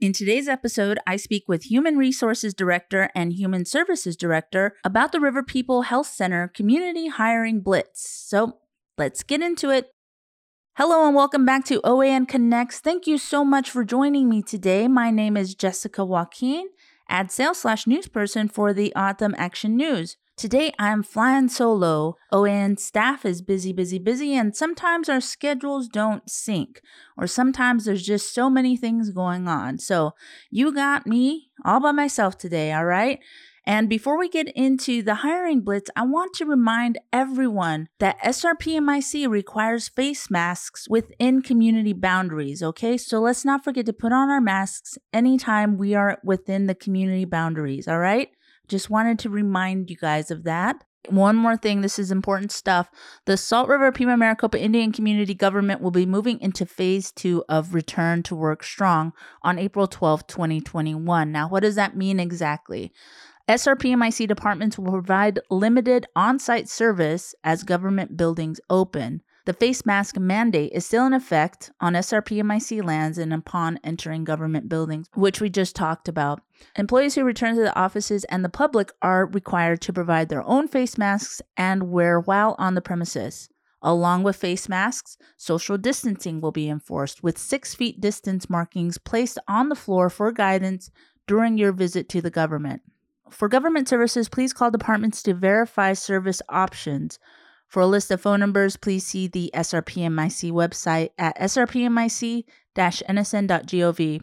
In today's episode, I speak with Human Resources Director and Human Services Director about the River People Health Center Community Hiring Blitz. So let's get into it. Hello and welcome back to OAN Connects. Thank you so much for joining me today. My name is Jessica Joaquin, ad sales / newsperson for the Autumn Action News. Today, I'm flying solo. OAN staff is busy, and sometimes our schedules don't sync, or sometimes there's just so many things going on. So you got me all by myself today, all right? And before we get into the hiring blitz, I want to remind everyone that SRPMIC requires face masks within community boundaries, okay? So let's not forget to put on our masks anytime we are within the community boundaries, all right? Just wanted to remind you guys of that. One more thing, this is important stuff. The Salt River Pima-Maricopa Indian Community government will be moving into phase 2 of Return to Work Strong on April 12, 2021. Now, what does that mean exactly? SRPMIC departments will provide limited on-site service as government buildings open. The face mask mandate is still in effect on SRPMIC lands and upon entering government buildings, which we just talked about. Employees who return to the offices and the public are required to provide their own face masks and wear while on the premises. Along with face masks, social distancing will be enforced with 6 feet distance markings placed on the floor for guidance during your visit to the government. For government services, please call departments to verify service options. For a list of phone numbers, please see the SRPMIC website at srpmic-nsn.gov.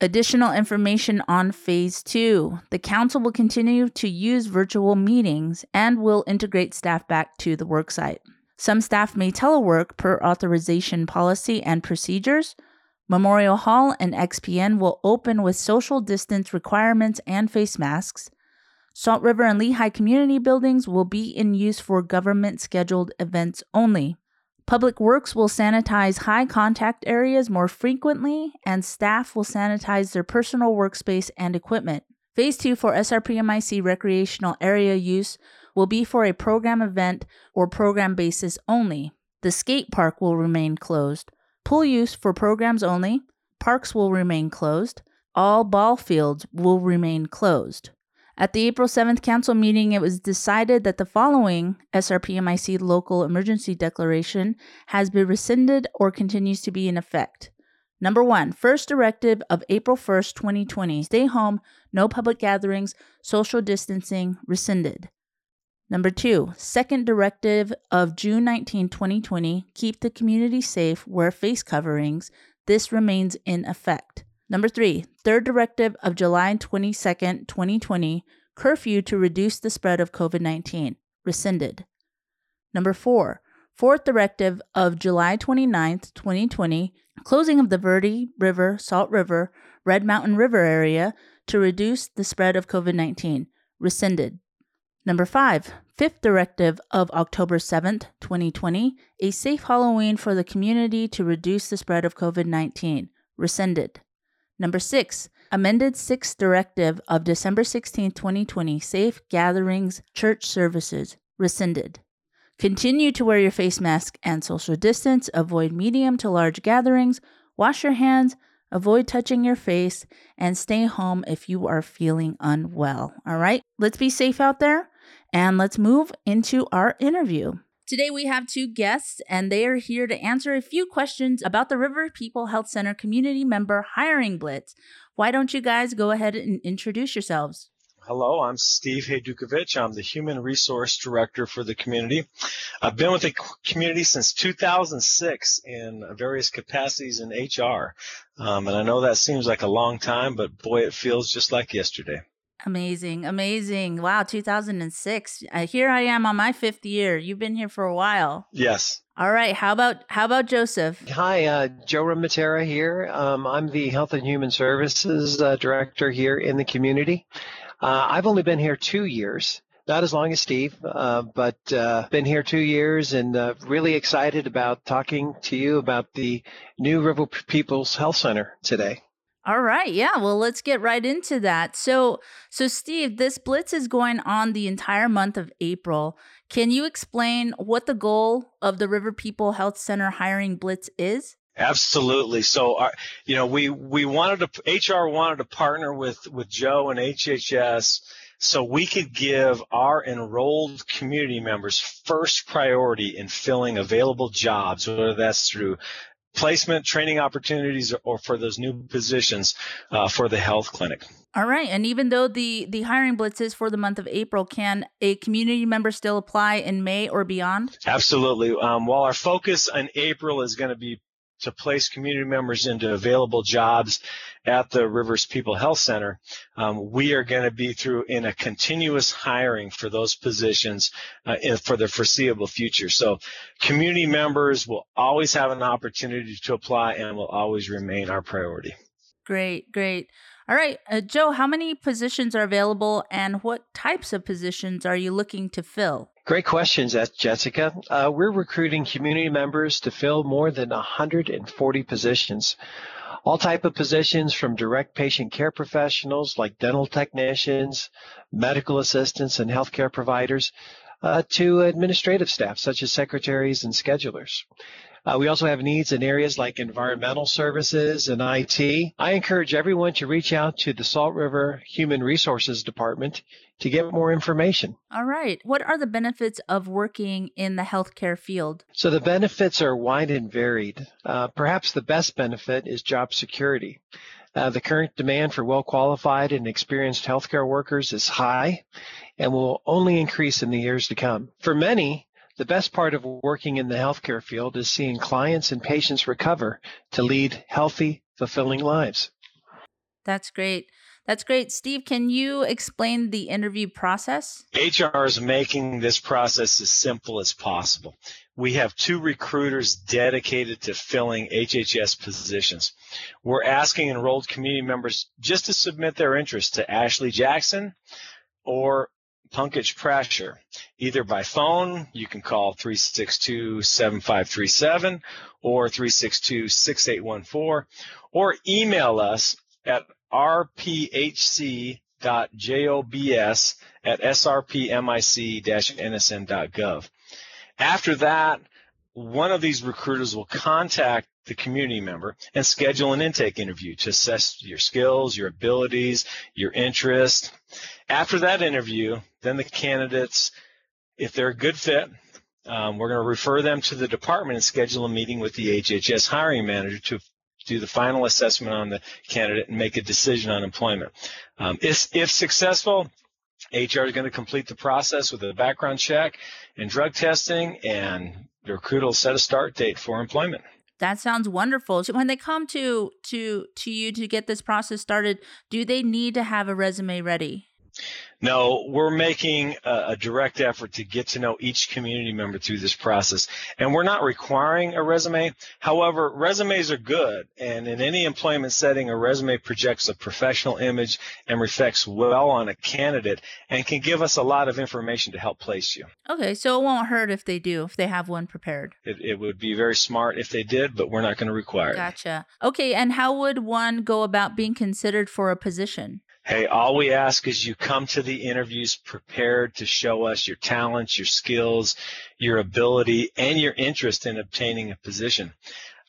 Additional information on Phase 2. The Council will continue to use virtual meetings and will integrate staff back to the worksite. Some staff may telework per authorization policy and procedures. Memorial Hall and XPN will open with social distance requirements and face masks. Salt River and Lehigh community buildings will be in use for government-scheduled events only. Public Works will sanitize high-contact areas more frequently, and staff will sanitize their personal workspace and equipment. Phase 2 for SRPMIC recreational area use will be for a program event or program basis only. The skate park will remain closed. Pool use for programs only. Parks will remain closed. All ball fields will remain closed. At the April 7th council meeting, it was decided that the following SRPMIC local emergency declaration has been rescinded or continues to be in effect. Number 1, first directive of April 1st, 2020, stay home, no public gatherings, social distancing, rescinded. Number 2, second directive of June 19, 2020, keep the community safe, wear face coverings. This remains in effect. Number 3, third directive of July 22, 2020, curfew to reduce the spread of COVID-19, rescinded. Number 4, fourth directive of July 29, 2020, closing of the Verde River, Salt River, Red Mountain River area to reduce the spread of COVID-19, rescinded. Number 5, fifth directive of October 7, 2020, a safe Halloween for the community to reduce the spread of COVID-19, rescinded. Number 6, amended 6th directive of December 16, 2020, safe gatherings, church services, rescinded. Continue to wear your face mask and social distance, avoid medium to large gatherings, wash your hands, avoid touching your face, and stay home if you are feeling unwell. All right, let's be safe out there, and let's move into our interview. Today we have 2 guests, and they are here to answer a few questions about the River People Health Center Community Member Hiring Blitz. Why don't you guys go ahead and introduce yourselves? Hello, I'm Steve Hadukovic. I'm the Human Resource Director for the community. I've been with the community since 2006 in various capacities in HR, and I know that seems like a long time, but boy, it feels just like yesterday. Amazing. Wow, 2006. Here I am on my 5th year. You've been here for a while. Yes. All right. How about Joseph? Hi, Joe Ramatera here. I'm the Health and Human Services Director here in the community. I've only been here 2 years, not as long as Steve, but been here 2 years and really excited about talking to you about the new River People's Health Center today. All right. Yeah. Well, let's get right into that. So Steve, this blitz is going on the entire month of April. Can you explain what the goal of the River People Health Center hiring blitz is? Absolutely. So, we wanted to, HR wanted to partner with Joe and HHS so we could give our enrolled community members first priority in filling available jobs, whether that's through placement, training opportunities, or for those new positions for the health clinic. All right. And even though the hiring blitz is for the month of April, can a community member still apply in May or beyond? Absolutely. While our focus in April is going to be to place community members into available jobs at the Rivers People Health Center, we are going to be in a continuous hiring for those positions for the foreseeable future. So community members will always have an opportunity to apply and will always remain our priority. Great, great. All right, Joe, how many positions are available and what types of positions are you looking to fill? Great questions, Jessica. We're recruiting community members to fill more than 140 positions. All type of positions from direct patient care professionals like dental technicians, medical assistants, and healthcare providers to administrative staff such as secretaries and schedulers. We also have needs in areas like environmental services and IT. I encourage everyone to reach out to the Salt River Human Resources Department to get more information. All right. What are the benefits of working in the healthcare field? So the benefits are wide and varied. Perhaps the best benefit is job security. The current demand for well-qualified and experienced healthcare workers is high and will only increase in the years to come. For many, the best part of working in the healthcare field is seeing clients and patients recover to lead healthy, fulfilling lives. That's great. That's great. Steve, can you explain the interview process? HR is making this process as simple as possible. We have two recruiters dedicated to filling HHS positions. We're asking enrolled community members just to submit their interest to Ashley Jackson or Pankaj Prasher, either by phone. You can call 362-7537 or 362-6814, or email us at rphc.jobs@srpmic-nsm.gov. After that, one of these recruiters will contact the community member and schedule an intake interview to assess your skills, your abilities, your interests. After that interview, then the candidates, if they're a good fit, we're going to refer them to the department and schedule a meeting with the HHS hiring manager to do the final assessment on the candidate and make a decision on employment. If successful, HR is going to complete the process with a background check and drug testing, and the recruiter will set a start date for employment. That sounds wonderful. So when they come to you to get this process started, do they need to have a resume ready? No, we're making a direct effort to get to know each community member through this process. And we're not requiring a resume. However, resumes are good. And in any employment setting, a resume projects a professional image and reflects well on a candidate and can give us a lot of information to help place you. Okay, so it won't hurt if they do, if they have one prepared. It would be very smart if they did, but we're not going to require it. Gotcha. Okay, and how would one go about being considered for a position? Hey, all we ask is you come to the interviews prepared to show us your talents, your skills, your ability, and your interest in obtaining a position.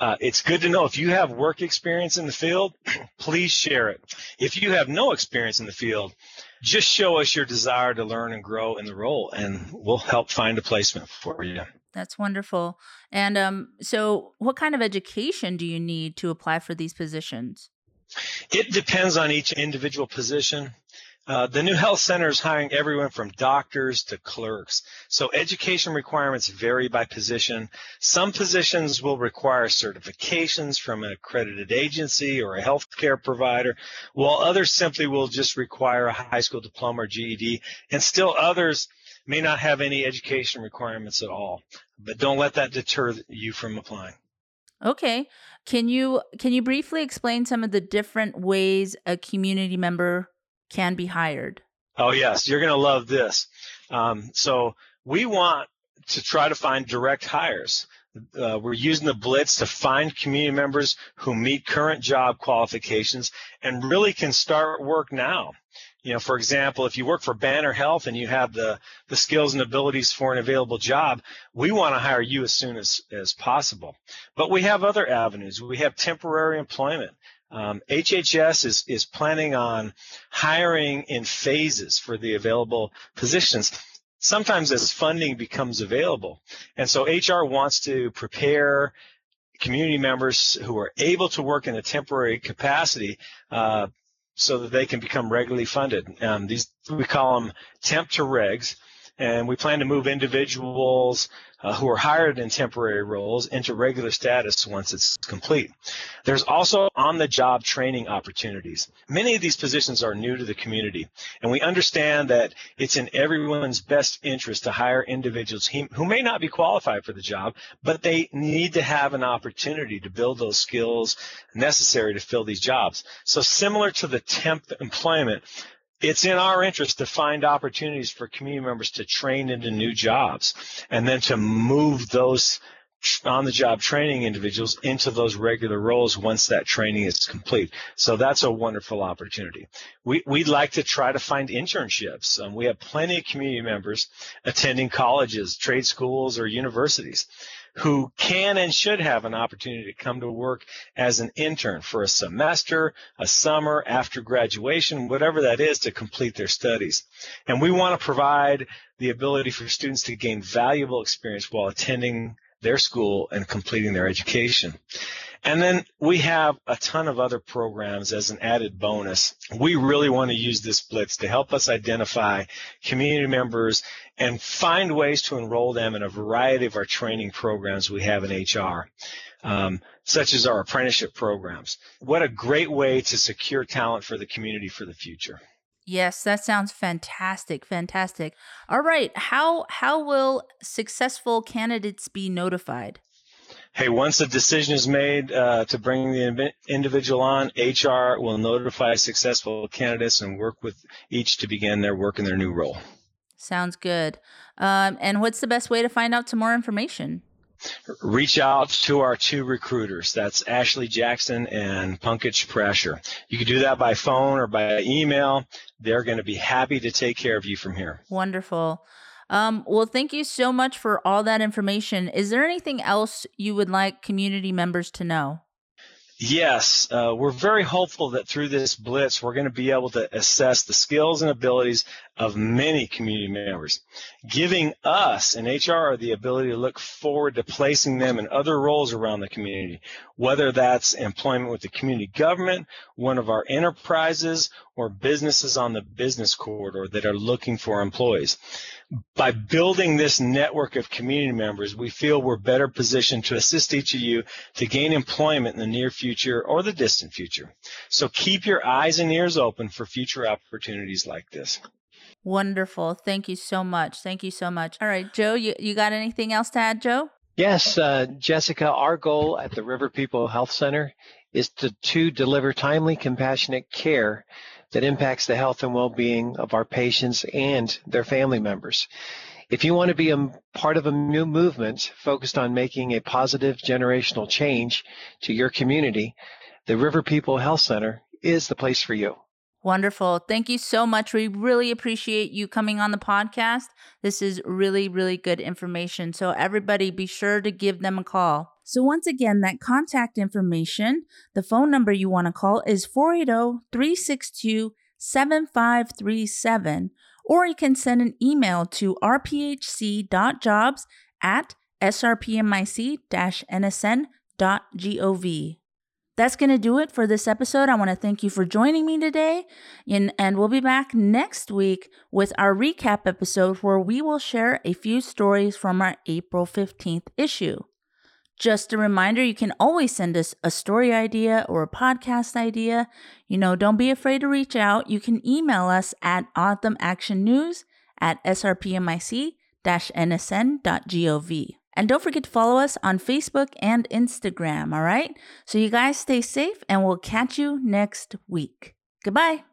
It's good to know if you have work experience in the field, please share it. If you have no experience in the field, just show us your desire to learn and grow in the role, and we'll help find a placement for you. That's wonderful. And so what kind of education do you need to apply for these positions? It depends on each individual position. The new health center is hiring everyone from doctors to clerks. So education requirements vary by position. Some positions will require certifications from an accredited agency or a healthcare provider, while others simply will just require a high school diploma or GED, and still others may not have any education requirements at all. But don't let that deter you from applying. Okay. Can you briefly explain some of the different ways a community member can be hired? Oh, yes. You're going to love this. So we want to try to find direct hires. We're using the blitz to find community members who meet current job qualifications and really can start work now. You know, for example, if you work for Banner Health and you have the skills and abilities for an available job, we want to hire you as soon as possible. But we have other avenues. We have temporary employment. HHS is planning on hiring in phases for the available positions, sometimes as funding becomes available. And so HR wants to prepare community members who are able to work in a temporary capacity so that they can become regularly funded. These, we call them temp to regs, and we plan to move individuals who are hired in temporary roles into regular status once it's complete. There's also on-the-job training opportunities. Many of these positions are new to the community, and we understand that it's in everyone's best interest to hire individuals who may not be qualified for the job, but they need to have an opportunity to build those skills necessary to fill these jobs. So similar to the temp employment, it's in our interest to find opportunities for community members to train into new jobs and then to move those on-the-job training individuals into those regular roles once that training is complete. So that's a wonderful opportunity. We'd like to try to find internships. We have plenty of community members attending colleges, trade schools, or universities who can and should have an opportunity to come to work as an intern for a semester, a summer, after graduation, whatever that is, to complete their studies. And we want to provide the ability for students to gain valuable experience while attending their school and completing their education. And then we have a ton of other programs as an added bonus. We really want to use this blitz to help us identify community members and find ways to enroll them in a variety of our training programs we have in HR, such as our apprenticeship programs. What a great way to secure talent for the community for the future. Yes, that sounds fantastic, fantastic. All right, how will successful candidates be notified? Hey, once a decision is made to bring the individual on, HR will notify successful candidates and work with each to begin their work in their new role. Sounds good. And what's the best way to find out some more information? Reach out to our two recruiters. That's Ashley Jackson and Pankaj Prasher. You can do that by phone or by email. They're going to be happy to take care of you from here. Wonderful. Well, thank you so much for all that information. Is there anything else you would like community members to know? Yes, we're very hopeful that through this blitz, we're going to be able to assess the skills and abilities of many community members, giving us in HR the ability to look forward to placing them in other roles around the community, whether that's employment with the community government, one of our enterprises, or businesses on the business corridor that are looking for employees. By building this network of community members, we feel we're better positioned to assist each of you to gain employment in the near future or the distant future. So keep your eyes and ears open for future opportunities like this. Wonderful. Thank you so much. Thank you so much. All right, Joe, you got anything else to add, Joe? Yes, Jessica, our goal at the River People Health Center is to deliver timely, compassionate care that impacts the health and well-being of our patients and their family members. If you want to be a part of a new movement focused on making a positive generational change to your community, the River People Health Center is the place for you. Wonderful. Thank you so much. We really appreciate you coming on the podcast. This is really, really good information. So everybody, be sure to give them a call. So once again, that contact information, the phone number you want to call is 480-362-7537, or you can send an email to rphc.jobs@srpmic-nsn.gov. That's going to do it for this episode. I want to thank you for joining me today, and we'll be back next week with our recap episode where we will share a few stories from our April 15th issue. Just a reminder, you can always send us a story idea or a podcast idea. You know, don't be afraid to reach out. You can email us at autumnactionnews@srpmic-nsn.gov. And don't forget to follow us on Facebook and Instagram, all right? So you guys stay safe, and we'll catch you next week. Goodbye.